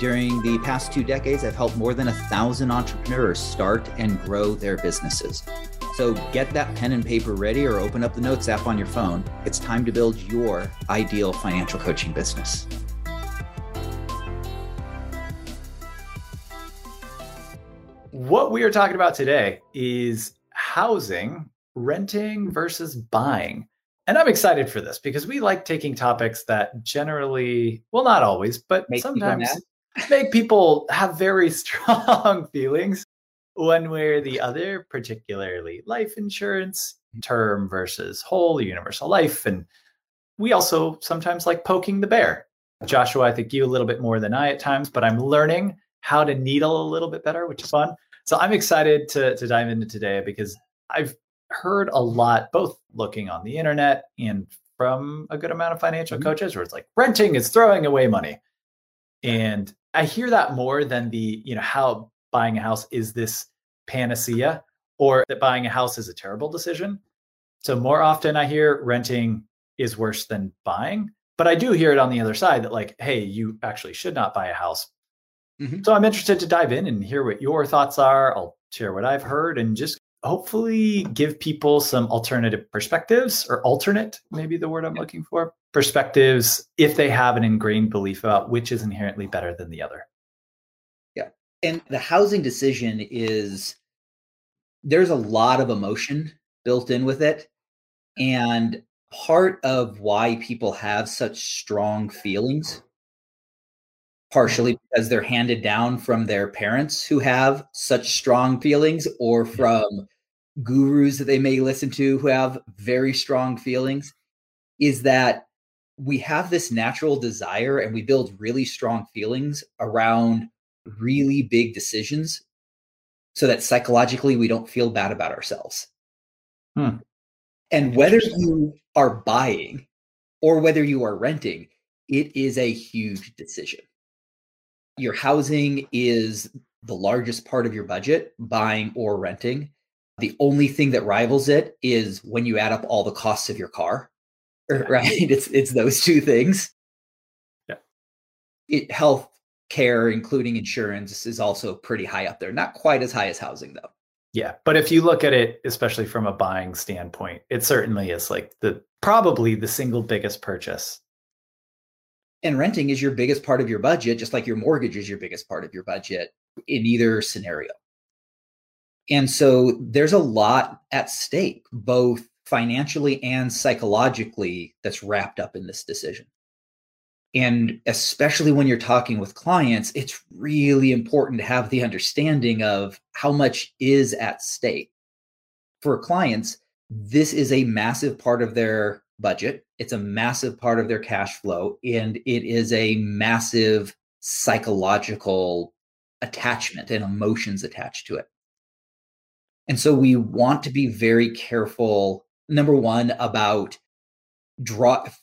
during the past 2 decades, I've helped more than 1,000 entrepreneurs start and grow their businesses. So get that pen and paper ready or open up the Notes app on your phone. It's time to build your ideal financial coaching business. What we are talking about today is housing, renting versus buying. And I'm excited for this because we like taking topics that generally, well, not always, but sometimes make people have very strong feelings one way or the other, particularly life insurance, term versus whole, universal life. And we also sometimes like poking the bear. Joshua, I think you a little bit more than I at times, but I'm learning how to needle a little bit better, which is fun. So I'm excited to dive into today because I've heard a lot, both looking on the internet and from a good amount of financial coaches, where it's like renting is throwing away money. And I hear that more than the, you know, how buying a house is this panacea or that buying a house is a terrible decision. So more often I hear renting is worse than buying, but I do hear it on the other side that like, hey, you actually should not buy a house. So I'm interested to dive in and hear what your thoughts are. I'll share what I've heard and just hopefully give people some alternative perspectives, or alternate, maybe the word I'm looking for, perspectives, if they have an ingrained belief about which is inherently better than the other. Yeah. And the housing decision is, there's a lot of emotion built in with it. And part of why people have such strong feelings, partially because they're handed down from their parents who have such strong feelings, or from gurus that they may listen to who have very strong feelings, is that we have this natural desire and we build really strong feelings around really big decisions so that psychologically we don't feel bad about ourselves. And whether you are buying or whether you are renting, it is a huge decision. Your housing is the largest part of your budget, buying or renting. The only thing that rivals it is when you add up all the costs of your car, right? It's those two things. Yeah. Health care, including insurance, is also pretty high up there. Not quite as high as housing, though. Yeah. But if you look at it, especially from a buying standpoint, it certainly is like probably the single biggest purchase. And renting is your biggest part of your budget, just like your mortgage is your biggest part of your budget in either scenario. And so there's a lot at stake, both financially and psychologically, that's wrapped up in this decision. And especially when you're talking with clients, it's really important to have the understanding of how much is at stake. For clients, this is a massive part of their budget. It's a massive part of their cash flow, and it is a massive psychological attachment and emotions attached to it. And so we want to be very careful, number one, about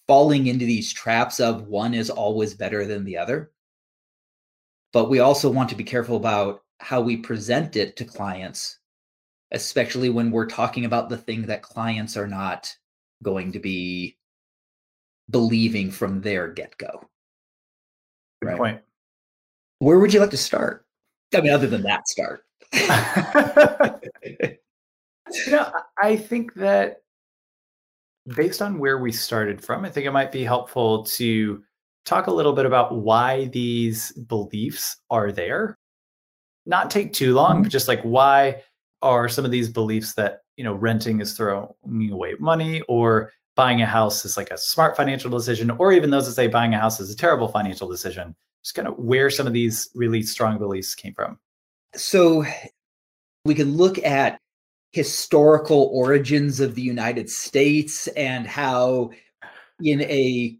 falling into these traps of one is always better than the other. But we also want to be careful about how we present it to clients, especially when we're talking about the thing that clients are not going to be believing from their get-go. Right? Good point. Where would you like to start? I mean, other than that start. I think that based on where we started from, I think it might be helpful to talk a little bit about why these beliefs are there. Not take too long, but just like, why are some of these beliefs that, you know, renting is throwing away money, or buying a house is like a smart financial decision, or even those that say buying a house is a terrible financial decision? Just kind of where some of these really strong beliefs came from. So we can look at historical origins of the United States and how in a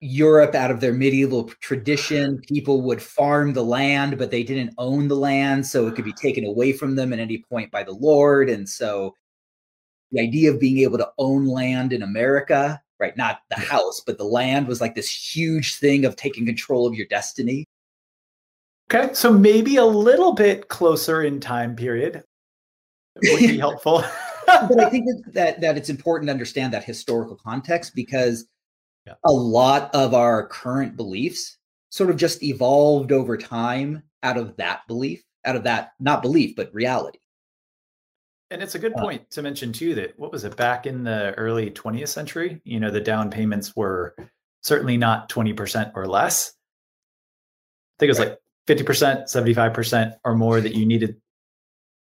Europe out of their medieval tradition. People would farm the land, but they didn't own the land, so it could be taken away from them at any point by the Lord. And so the idea of being able to own land in America, right, not the house, but the land, was like this huge thing of taking control of your destiny. Okay, so maybe a little bit closer in time period would be helpful. But I think that it's important to understand that historical context, because a lot of our current beliefs sort of just evolved over time out of that belief, not belief, but reality. And it's a good point to mention too, that what was it, back in the early 20th century, you know, the down payments were certainly not 20% or less. I think it was like 50%, 75% or more that you needed.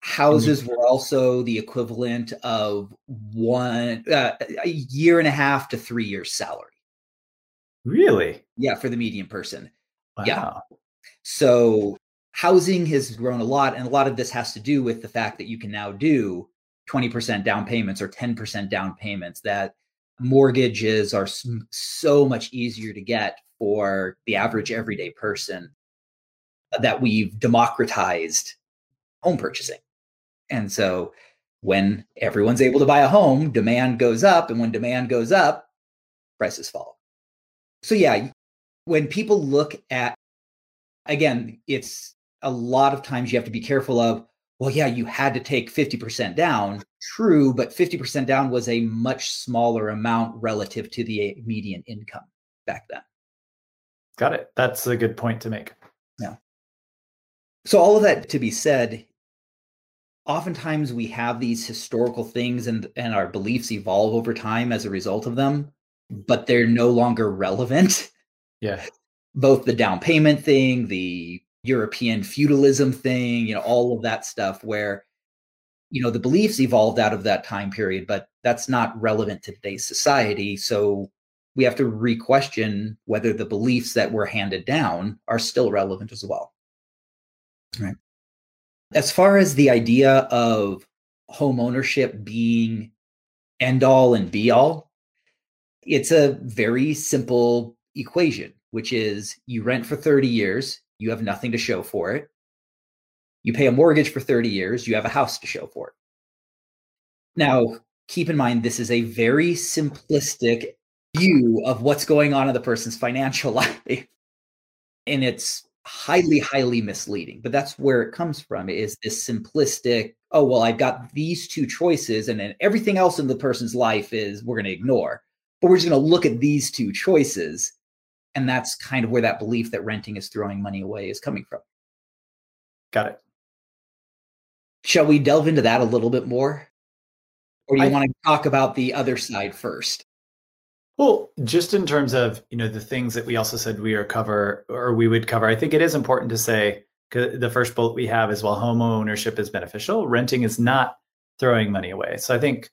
Houses were also the equivalent of a year and a half to 3 years salary. Really? Yeah, for the median person. Wow. Yeah. So housing has grown a lot, and a lot of this has to do with the fact that you can now do 20% down payments or 10% down payments, that mortgages are so much easier to get for the average everyday person, that we've democratized home purchasing. And so when everyone's able to buy a home, demand goes up, and when demand goes up, prices fall. So yeah, when people look at, again, it's a lot of times you have to be careful of, well, yeah, you had to take 50% down. True, but 50% down was a much smaller amount relative to the median income back then. Got it. That's a good point to make. Yeah. So all of that to be said, oftentimes we have these historical things and our beliefs evolve over time as a result of them, but they're no longer relevant. Yeah. Both the down payment thing, the European feudalism thing, you know, all of that stuff where, you know, the beliefs evolved out of that time period, but that's not relevant to today's society. So we have to re-question whether the beliefs that were handed down are still relevant as well. Right. As far as the idea of home ownership being end all and be all, it's a very simple equation, which is you rent for 30 years, you have nothing to show for it. You pay a mortgage for 30 years, you have a house to show for it. Now, keep in mind, this is a very simplistic view of what's going on in the person's financial life. And it's highly, highly misleading. But that's where it comes from, is this simplistic, oh, well, I've got these two choices, and then everything else in the person's life is we're going to ignore. But we're just going to look at these two choices. And that's kind of where that belief that renting is throwing money away is coming from. Got it. Shall we delve into that a little bit more? Or do you want to talk about the other side first? Well, just in terms of, you know, the things that we also said we would cover, I think it is important to say, because the first bullet we have is, while home ownership is beneficial, renting is not throwing money away. So I think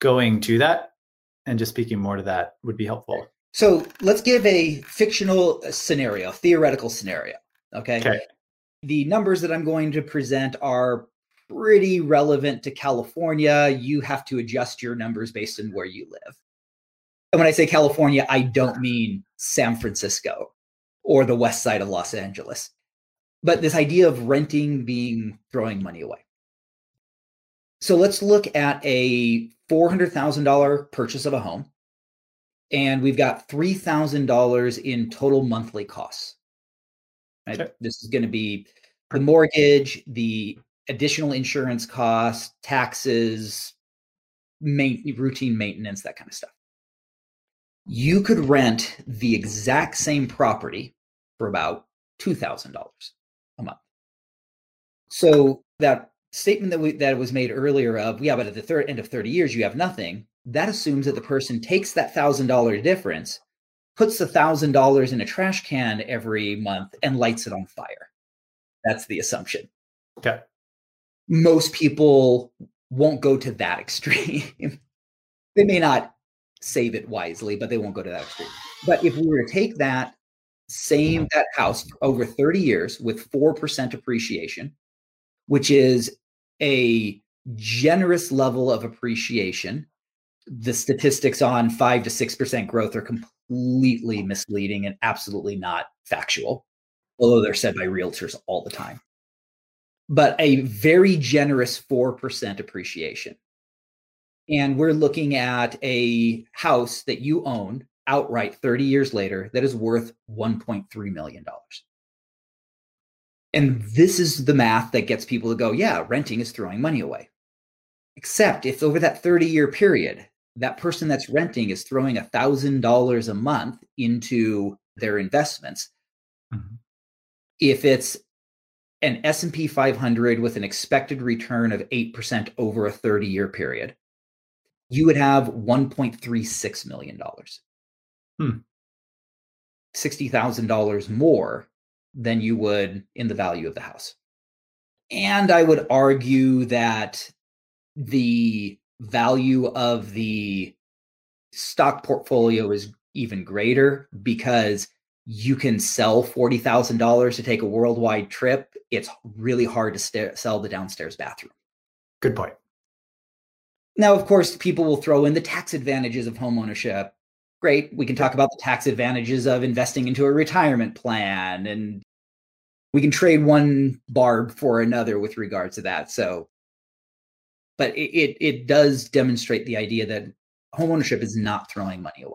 going to that, and just speaking more to that, would be helpful. So let's give a fictional scenario, theoretical scenario. Okay. The numbers that I'm going to present are pretty relevant to California. You have to adjust your numbers based on where you live. And when I say California, I don't mean San Francisco or the west side of Los Angeles. But this idea of renting being throwing money away. So let's look at a $400,000 purchase of a home, and we've got $3,000 in total monthly costs. Right? Sure. This is going to be the mortgage, the additional insurance costs, taxes, routine maintenance, that kind of stuff. You could rent the exact same property for about $2,000 a month. So that statement that was made earlier of, yeah, but at the end of 30 years, you have nothing. That assumes that the person takes that $1,000 difference, puts the $1,000 in a trash can every month, and lights it on fire. That's the assumption. Okay. Most people won't go to that extreme. They may not save it wisely, but they won't go to that extreme. But if we were to take that house over 30 years with 4% appreciation, which is a generous level of appreciation. The statistics on 5 to 6% growth are completely misleading and absolutely not factual, although they're said by realtors all the time. But a very generous 4% appreciation. And we're looking at a house that you own outright 30 years later that is worth $1.3 million. And this is the math that gets people to go, yeah, renting is throwing money away. Except if over that 30-year period, that person that's renting is throwing $1,000 a month into their investments. Mm-hmm. If it's an S&P 500 with an expected return of 8% over a 30-year period, you would have $1.36 million. $60,000 more than you would in the value of the house. And I would argue that the value of the stock portfolio is even greater because you can sell $40,000 to take a worldwide trip. It's really hard to sell the downstairs bathroom. Good point. Now, of course, people will throw in the tax advantages of homeownership. Great. We can talk about the tax advantages of investing into a retirement plan, and we can trade one barb for another with regard to that. So, but it does demonstrate the idea that homeownership is not throwing money away.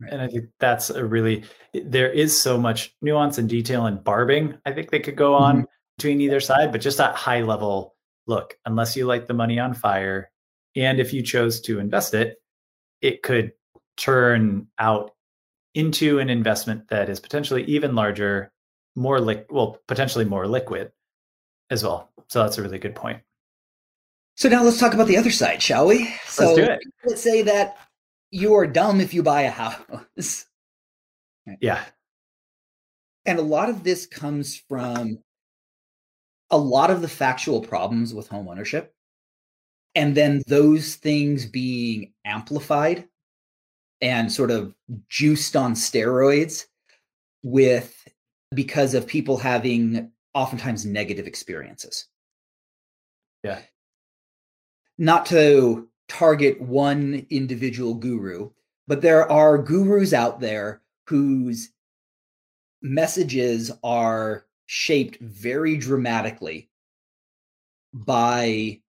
Right. And I think that's there is so much nuance and detail and barbing. I think they could go on between either side, but just that high level look, unless you light the money on fire, and if you chose to invest it, it could turn out into an investment that is potentially even larger, potentially more liquid as well. So that's a really good point. So now let's talk about the other side, shall we? Let's do it. Let's say that you are dumb if you buy a house. Right. Yeah. And a lot of this comes from a lot of the factual problems with homeownership, and then those things being amplified and sort of juiced on steroids because of people having oftentimes negative experiences. Yeah. Not to target one individual guru, but there are gurus out there whose messages are shaped very dramatically by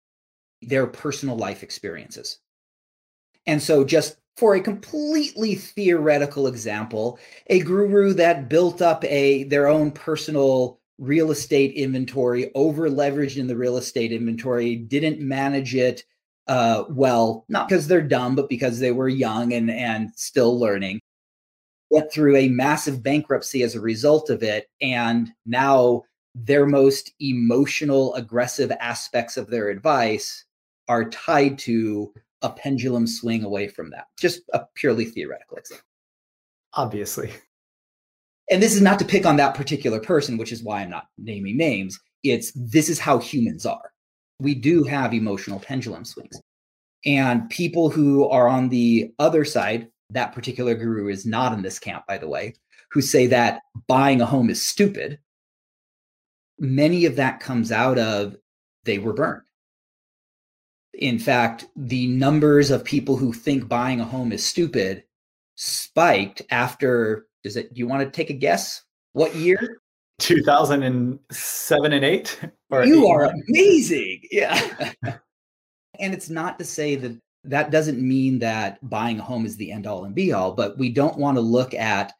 their personal life experiences. And so, just for a completely theoretical example, a guru that built up their own personal real estate inventory, over-leveraged in the real estate inventory, didn't manage it well, not because they're dumb, but because they were young and still learning, went through a massive bankruptcy as a result of it, and now their most emotional, aggressive aspects of their advice are tied to a pendulum swing away from that. Just a purely theoretical example. Obviously. And this is not to pick on that particular person, which is why I'm not naming names. This is how humans are. We do have emotional pendulum swings. And people who are on the other side, that particular guru is not in this camp, by the way, who say that buying a home is stupid. Many of that comes out of they were burned. In fact, the numbers of people who think buying a home is stupid spiked after, you want to take a guess? What year? 2007 and 8? You are amazing. Yeah. And it's not to say that doesn't mean that buying a home is the end all and be all, but we don't want to look at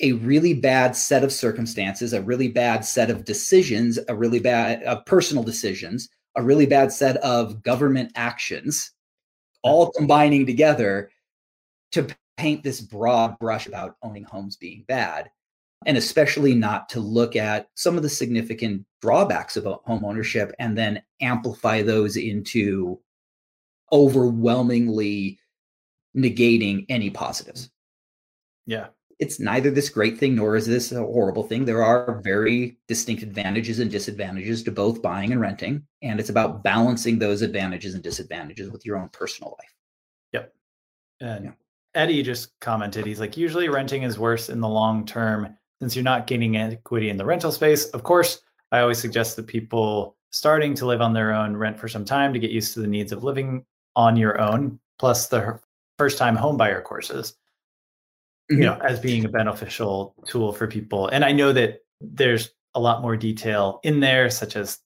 a really bad set of circumstances, a really bad set of decisions, a really bad personal decisions, a really bad set of government actions, all combining together to paint this broad brush about owning homes being bad, and especially not to look at some of the significant drawbacks of home ownership and then amplify those into overwhelmingly negating any positives. Yeah. It's neither this great thing nor is this a horrible thing. There are very distinct advantages and disadvantages to both buying and renting. And it's about balancing those advantages and disadvantages with your own personal life. Yep. And Eddie just commented, he's like, usually renting is worse in the long term since you're not gaining equity in the rental space. Of course, I always suggest that people starting to live on their own rent for some time to get used to the needs of living on your own, plus the first time home buyer courses. you know, as being a beneficial tool for people. And I know that there's a lot more detail in there, such as,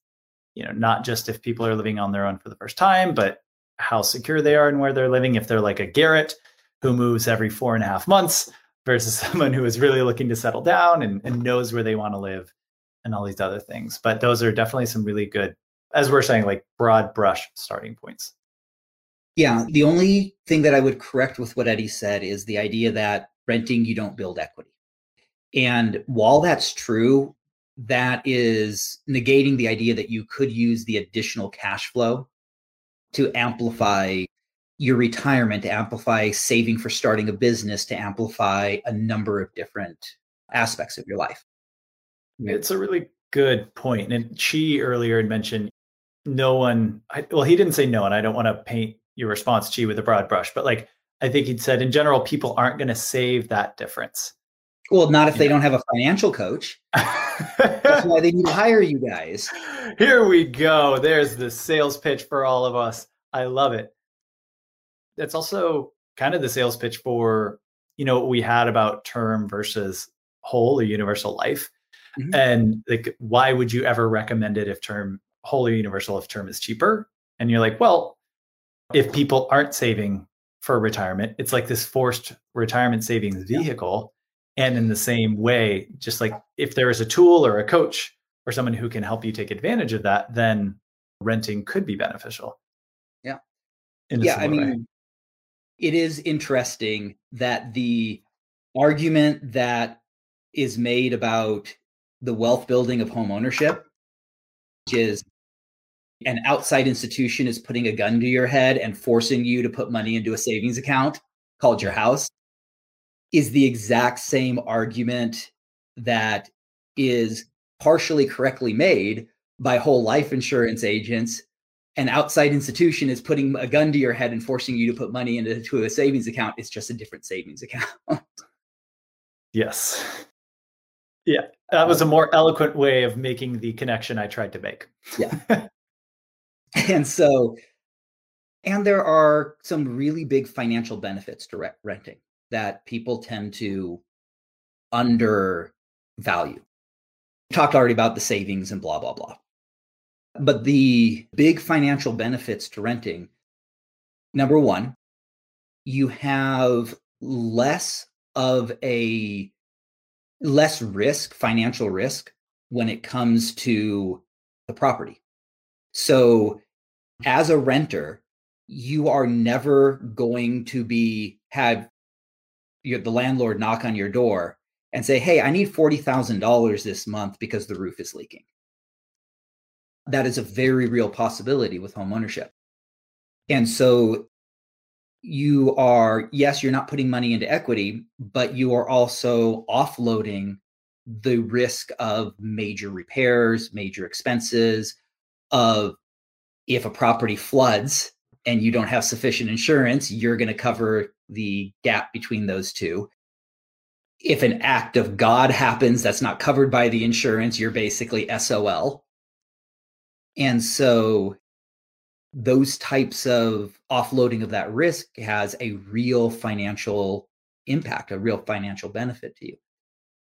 you know, not just if people are living on their own for the first time, but how secure they are and where they're living. If they're like a Garrett who moves every 4.5 months versus someone who is really looking to settle down and knows where they want to live and all these other things. But those are definitely some really good, as we're saying, like broad brush starting points. Yeah. The only thing that I would correct with what Eddie said is the idea that renting, you don't build equity. And while that's true, that is negating the idea that you could use the additional cash flow to amplify your retirement, to amplify saving for starting a business, to amplify a number of different aspects of your life. It's a really good point. And Chi earlier had mentioned he didn't say no one. I don't want to paint your response, Chi, with a broad brush, but like, I think he'd said in general, people aren't going to save that difference. Well, not if they don't have a financial coach. That's why they need to hire you guys. Here we go. There's the sales pitch for all of us. I love it. That's also kind of the sales pitch for, you know, what we had about term versus whole or universal life. Mm-hmm. And like, why would you ever recommend it if term, whole or universal, if term is cheaper? And you're like, well, if people aren't saving for retirement, it's like this forced retirement savings vehicle. And in the same way, just like if there is a tool or a coach or someone who can help you take advantage of that, then renting could be beneficial. Yeah. It is interesting that the argument that is made about the wealth building of home ownership, which is an outside institution is putting a gun to your head and forcing you to put money into a savings account called your house, is the exact same argument that is partially correctly made by whole life insurance agents. An outside institution is putting a gun to your head and forcing you to put money into a savings account. It's just a different savings account. Yes. Yeah. That was a more eloquent way of making the connection I tried to make. Yeah. And there are some really big financial benefits to renting that people tend to undervalue. We talked already about the savings and blah, blah, blah. But the big financial benefits to renting, number one, you have less risk, financial risk, when it comes to the property. So as a renter, you are never going to have the landlord knock on your door and say, hey, I need $40,000 this month because the roof is leaking. That is a very real possibility with home ownership. And so you're not putting money into equity, but you are also offloading the risk of major repairs, major expenses, of if a property floods and you don't have sufficient insurance, you're going to cover the gap between those two. If an act of God happens that's not covered by the insurance, you're basically SOL. And so those types of offloading of that risk has a real financial impact, a real financial benefit to you.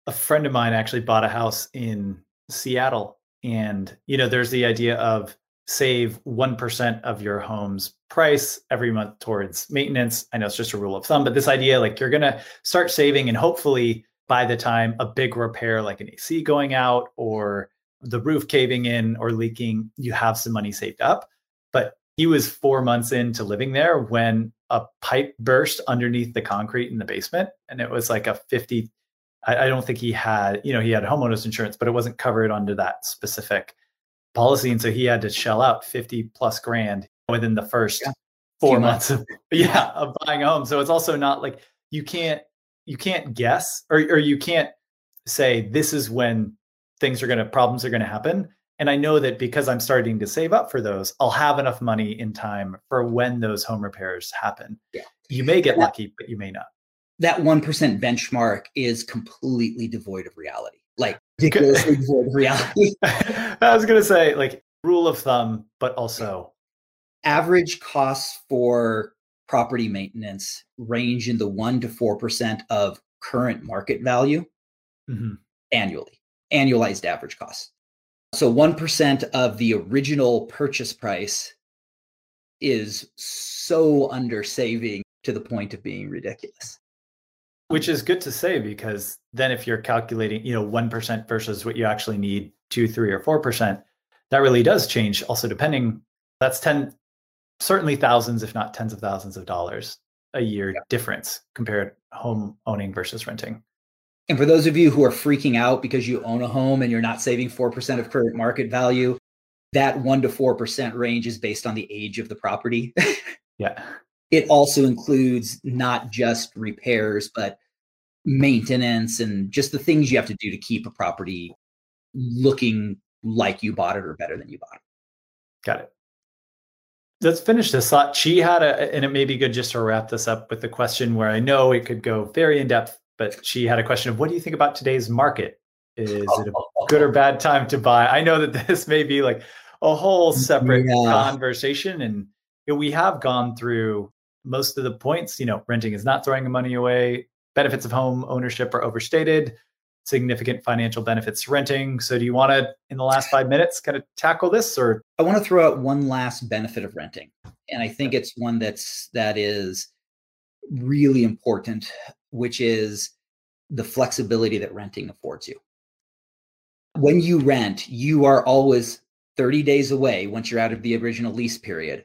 A friend of mine actually bought a house in Seattle. And, you know, there's the idea of save 1% of your home's price every month towards maintenance. I know it's just a rule of thumb, but this idea, like you're going to start saving and hopefully by the time a big repair like an AC going out or the roof caving in or leaking, you have some money saved up. But he was 4 months into living there when a pipe burst underneath the concrete in the basement. And it was like I don't think he had homeowner's insurance, but it wasn't covered under that specific policy. And so he had to shell out $50,000+ within the first 4 months of buying a home. So it's also not like you can't guess or you can't say this is when problems are going to happen. And I know that because I'm starting to save up for those, I'll have enough money in time for when those home repairs happen. Yeah. You may get lucky, but you may not. That 1% benchmark is completely devoid of reality. Like ridiculously devoid of reality. I was going to say like rule of thumb, but also average costs for property maintenance range in the 1 to 4% of current market value annually, annualized average cost. So 1% of the original purchase price is so undersaving to the point of being ridiculous. Which is good to say, because then if you're calculating, 1% versus what you actually need, 2, 3, or 4%, that really does change. Also, depending, that's certainly thousands, if not tens of thousands of dollars a year difference compared home owning versus renting. And for those of you who are freaking out because you own a home and you're not saving 4% of current market value, that 1 to 4% range is based on the age of the property. Yeah. It also includes not just repairs, but maintenance and just the things you have to do to keep a property looking like you bought it or better than you bought it. Got it. Let's finish this thought. She had and it may be good just to wrap this up with the question where I know it could go very in depth, but she had a question of, what do you think about today's market? Is it a good or bad time to buy? I know that this may be like a whole separate conversation, and we have gone through most of the points. Renting is not throwing money away. Benefits of home ownership are overstated. Significant financial benefits renting. So do you want to, in the last 5 minutes, kind of tackle this? Or I want to throw out one last benefit of renting. And I think it's one that is really important, which is the flexibility that renting affords you. When you rent, you are always 30 days away, once you're out of the original lease period,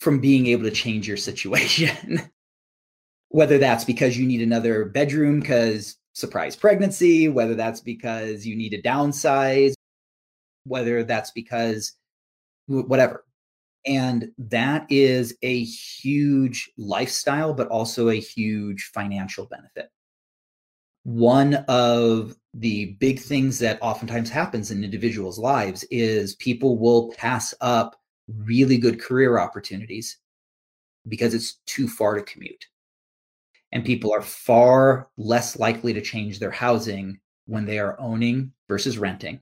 from being able to change your situation. Whether that's because you need another bedroom because surprise pregnancy, whether that's because you need to downsize, whether that's because whatever. And that is a huge lifestyle, but also a huge financial benefit. One of the big things that oftentimes happens in individuals' lives is people will pass up really good career opportunities because it's too far to commute. And people are far less likely to change their housing when they are owning versus renting.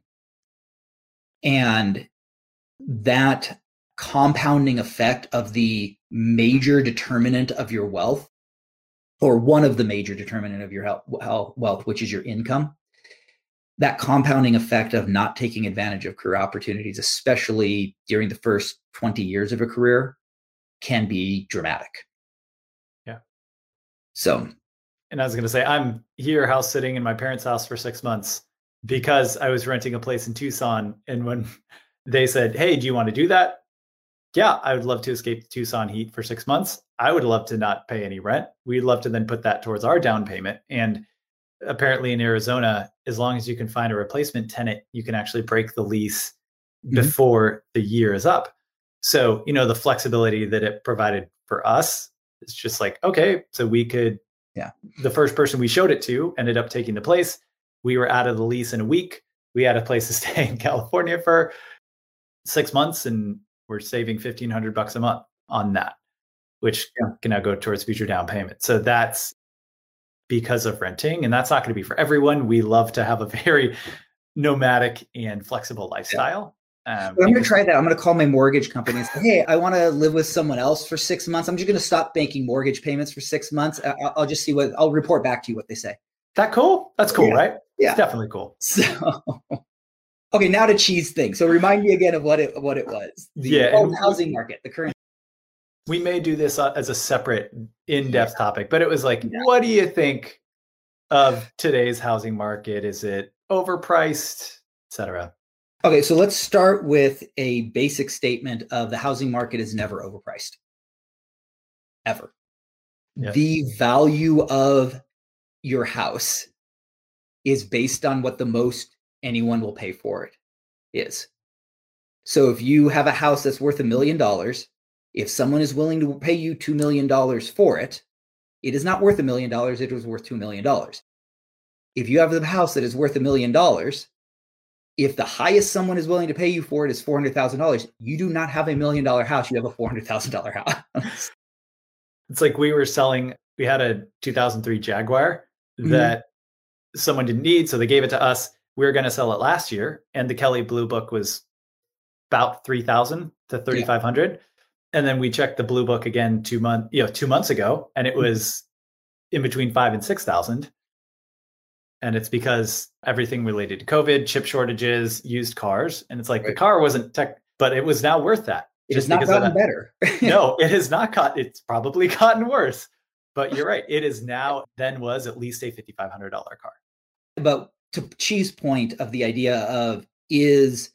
And that compounding effect of the major determinant of your wealth, or one of the major determinant of your wealth, which is your income, that compounding effect of not taking advantage of career opportunities, especially during the first 20 years of a career, can be dramatic. So, and I was going to say, I'm here house sitting in my parents' house for 6 months because I was renting a place in Tucson. And when they said, hey, do you want to do that? Yeah, I would love to escape the Tucson heat for 6 months. I would love to not pay any rent. We'd love to then put that towards our down payment. And apparently in Arizona, as long as you can find a replacement tenant, you can actually break the lease before the year is up. So, the flexibility that it provided for us. It's just like, okay, so we could, the first person we showed it to ended up taking the place. We were out of the lease in a week. We had a place to stay in California for 6 months, and we're saving $1,500 a month on that, which can now go towards future down payment. So that's because of renting, and that's not going to be for everyone. We love to have a very nomadic and flexible lifestyle. Yeah. I'm going to try that. I'm going to call my mortgage company and say, hey, I want to live with someone else for 6 months. I'm just going to stop banking mortgage payments for 6 months. I'll just see I'll report back to you what they say. That cool? That's cool, right? Yeah. It's definitely cool. So, okay, now to cheese thing. So remind me again of what it was. The housing market, the current. We may do this as a separate in-depth topic, but it was like, what do you think of today's housing market? Is it overpriced, et cetera? Okay, so let's start with a basic statement of the housing market is never overpriced, ever. Yep. The value of your house is based on what the most anyone will pay for it is. So if you have a house that's worth $1 million, if someone is willing to pay you $2 million for it, it is not worth $1 million, it was worth $2 million. If you have a house that is worth $1 million, if the highest someone is willing to pay you for it is $400,000, you do not have $1 million house. You have a $400,000 house. It's like we had a 2003 Jaguar that someone didn't need, so they gave it to us. We were going to sell it last year, and the Kelley Blue Book was about $3,000 to $3,500. Yeah. And then we checked the Blue Book again 2 months ago, and it was in between $5,000 and $6,000. And it's because everything related to COVID, chip shortages, used cars. And it's like the car wasn't tech, but it was now worth that. It has not gotten better. No, it has not gotten, it's probably gotten worse. But you're right. It is now, then was at least a $5,500 car. But to Chi's point of the idea of is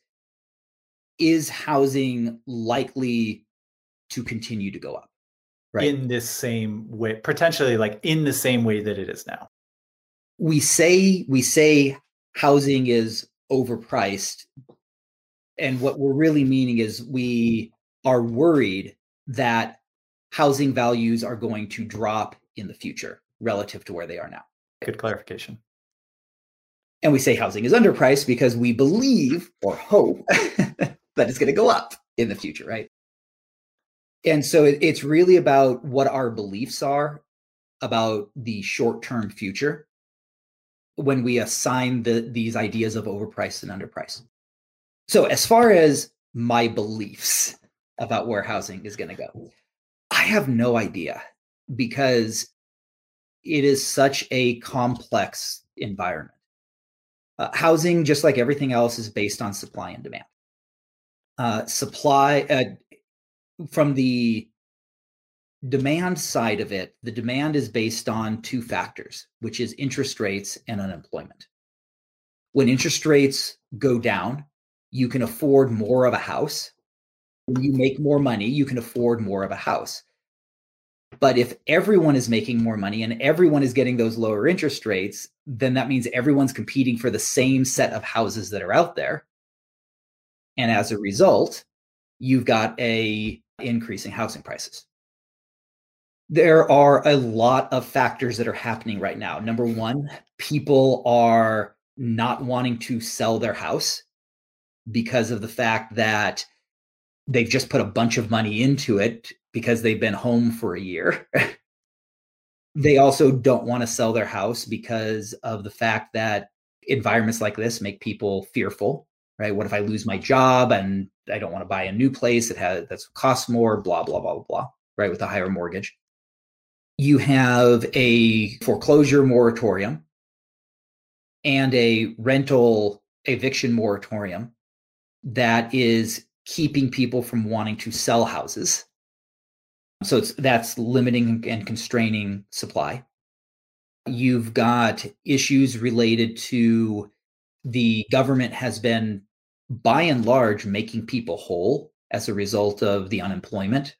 housing likely to continue to go up? Right. In this same way, potentially like in the same way that it is now. We say housing is overpriced. And what we're really meaning is we are worried that housing values are going to drop in the future relative to where they are now. Good clarification. And we say housing is underpriced because we believe or hope that it's going to go up in the future, right? And so it's really about what our beliefs are about the short-term future when we assign these ideas of overpriced and underpriced. So as far as my beliefs about where housing is going to go, I have no idea because it is such a complex environment. Housing, just like everything else, is based on supply and demand. From the demand side of it, the demand is based on two factors, which is interest rates and unemployment. When interest rates go down, you can afford more of a house. When you make more money, you can afford more of a house. But if everyone is making more money and everyone is getting those lower interest rates, then that means everyone's competing for the same set of houses that are out there. And as a result, you've got a increasing housing prices. There are a lot of factors that are happening right now. Number one, people are not wanting to sell their house because of the fact that they've just put a bunch of money into it because they've been home for a year. They also don't want to sell their house because of the fact that environments like this make people fearful, right? What if I lose my job and I don't want to buy a new place that costs more, blah, blah, blah, blah, right? With a higher mortgage. You have a foreclosure moratorium and a rental eviction moratorium that is keeping people from wanting to sell houses. So that's limiting and constraining supply. You've got issues related to the government has been, by and large, making people whole as a result of the unemployment.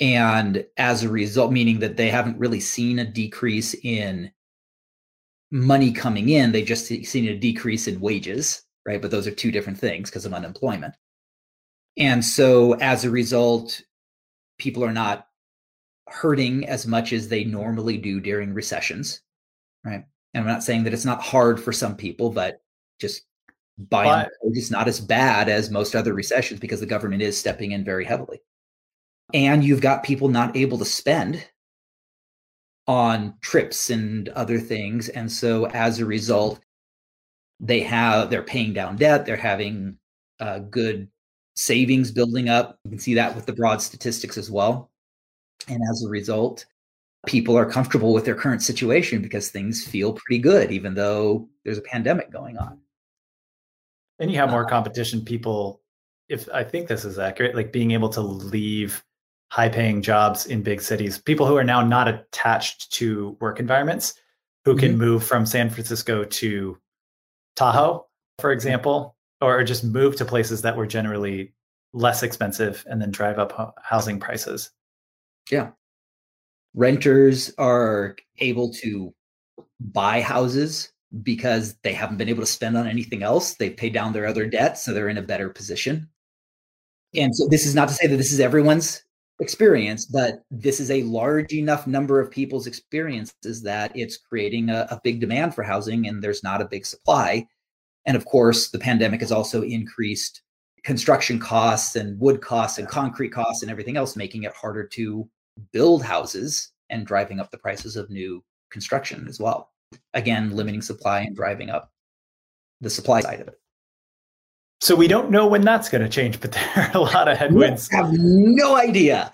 And as a result, meaning that they haven't really seen a decrease in money coming in. They've just seen a decrease in wages, right? But those are two different things because of unemployment. And so as a result, people are not hurting as much as they normally do during recessions, right? And I'm not saying that it's not hard for some people, but just by and large, it's not as bad as most other recessions because the government is stepping in very heavily. And you've got people not able to spend on trips and other things. And so as a result, they're paying down debt. They're having good savings building up. You can see that with the broad statistics as well. And as a result, people are comfortable with their current situation because things feel pretty good, even though there's a pandemic going on. And you have more competition. People, if I think this is accurate, like being able to leave high-paying jobs in big cities, people who are now not attached to work environments, who can move from San Francisco to Tahoe, for example, or just move to places that were generally less expensive and then drive up housing prices. Yeah. Renters are able to buy houses because they haven't been able to spend on anything else. They pay down their other debt, so they're in a better position. And so this is not to say that this is everyone's experience, but this is a large enough number of people's experiences that it's creating a big demand for housing, and there's not a big supply. And of course, the pandemic has also increased construction costs and wood costs and concrete costs and everything else, making it harder to build houses and driving up the prices of new construction as well. Again, limiting supply and driving up the supply side of it. So we don't know when that's going to change, but there are a lot of headwinds. I have no idea.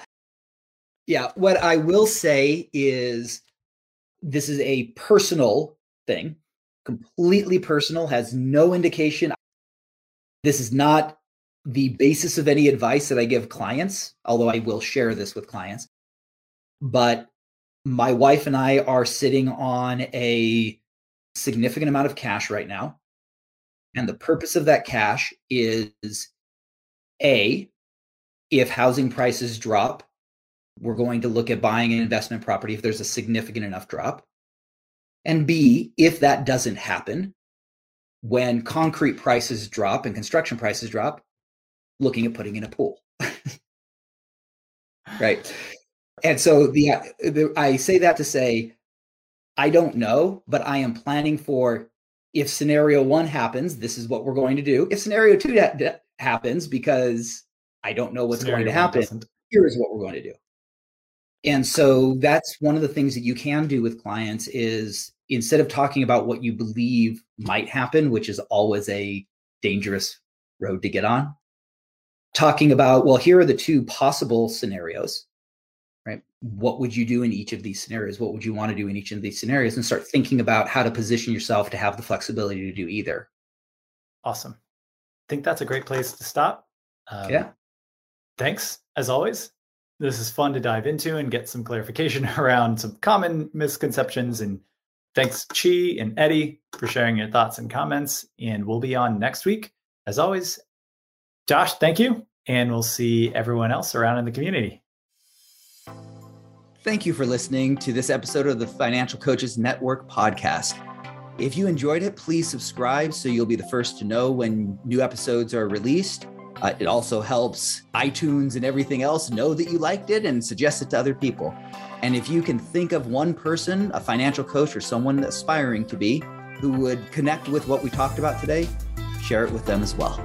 Yeah, what I will say is this is a personal thing completely personal, has no indication. This is not the basis of any advice that I give clients, although I will share this with clients. But my wife and I are sitting on a significant amount of cash right now. And the purpose of that cash is, A, if housing prices drop, we're going to look at buying an investment property if there's a significant enough drop. And B, if that doesn't happen, when concrete prices drop and construction prices drop, looking at putting in a pool. Right. And so I say that to say, I don't know, but I am planning for, if scenario one happens, this is what we're going to do. If scenario two happens, because I don't know what's going to happen, here is what we're going to do. And so that's one of the things that you can do with clients is, instead of talking about what you believe might happen, which is always a dangerous road to get on, talking about, well, here are the two possible scenarios, right? What would you do in each of these scenarios? What would you want to do in each of these scenarios? And start thinking about how to position yourself to have the flexibility to do either. Awesome. I think that's a great place to stop. Yeah. Thanks, as always. This is fun to dive into and get some clarification around some common misconceptions. And thanks, Chi and Eddie, for sharing your thoughts and comments. And we'll be on next week. As always, Josh, thank you. And we'll see everyone else around in the community. Thank you for listening to this episode of the Financial Coaches Network podcast. If you enjoyed it, please subscribe so you'll be the first to know when new episodes are released. It also helps iTunes and everything else know that you liked it and suggest it to other people. And if you can think of one person, a financial coach or someone aspiring to be, who would connect with what we talked about today, share it with them as well.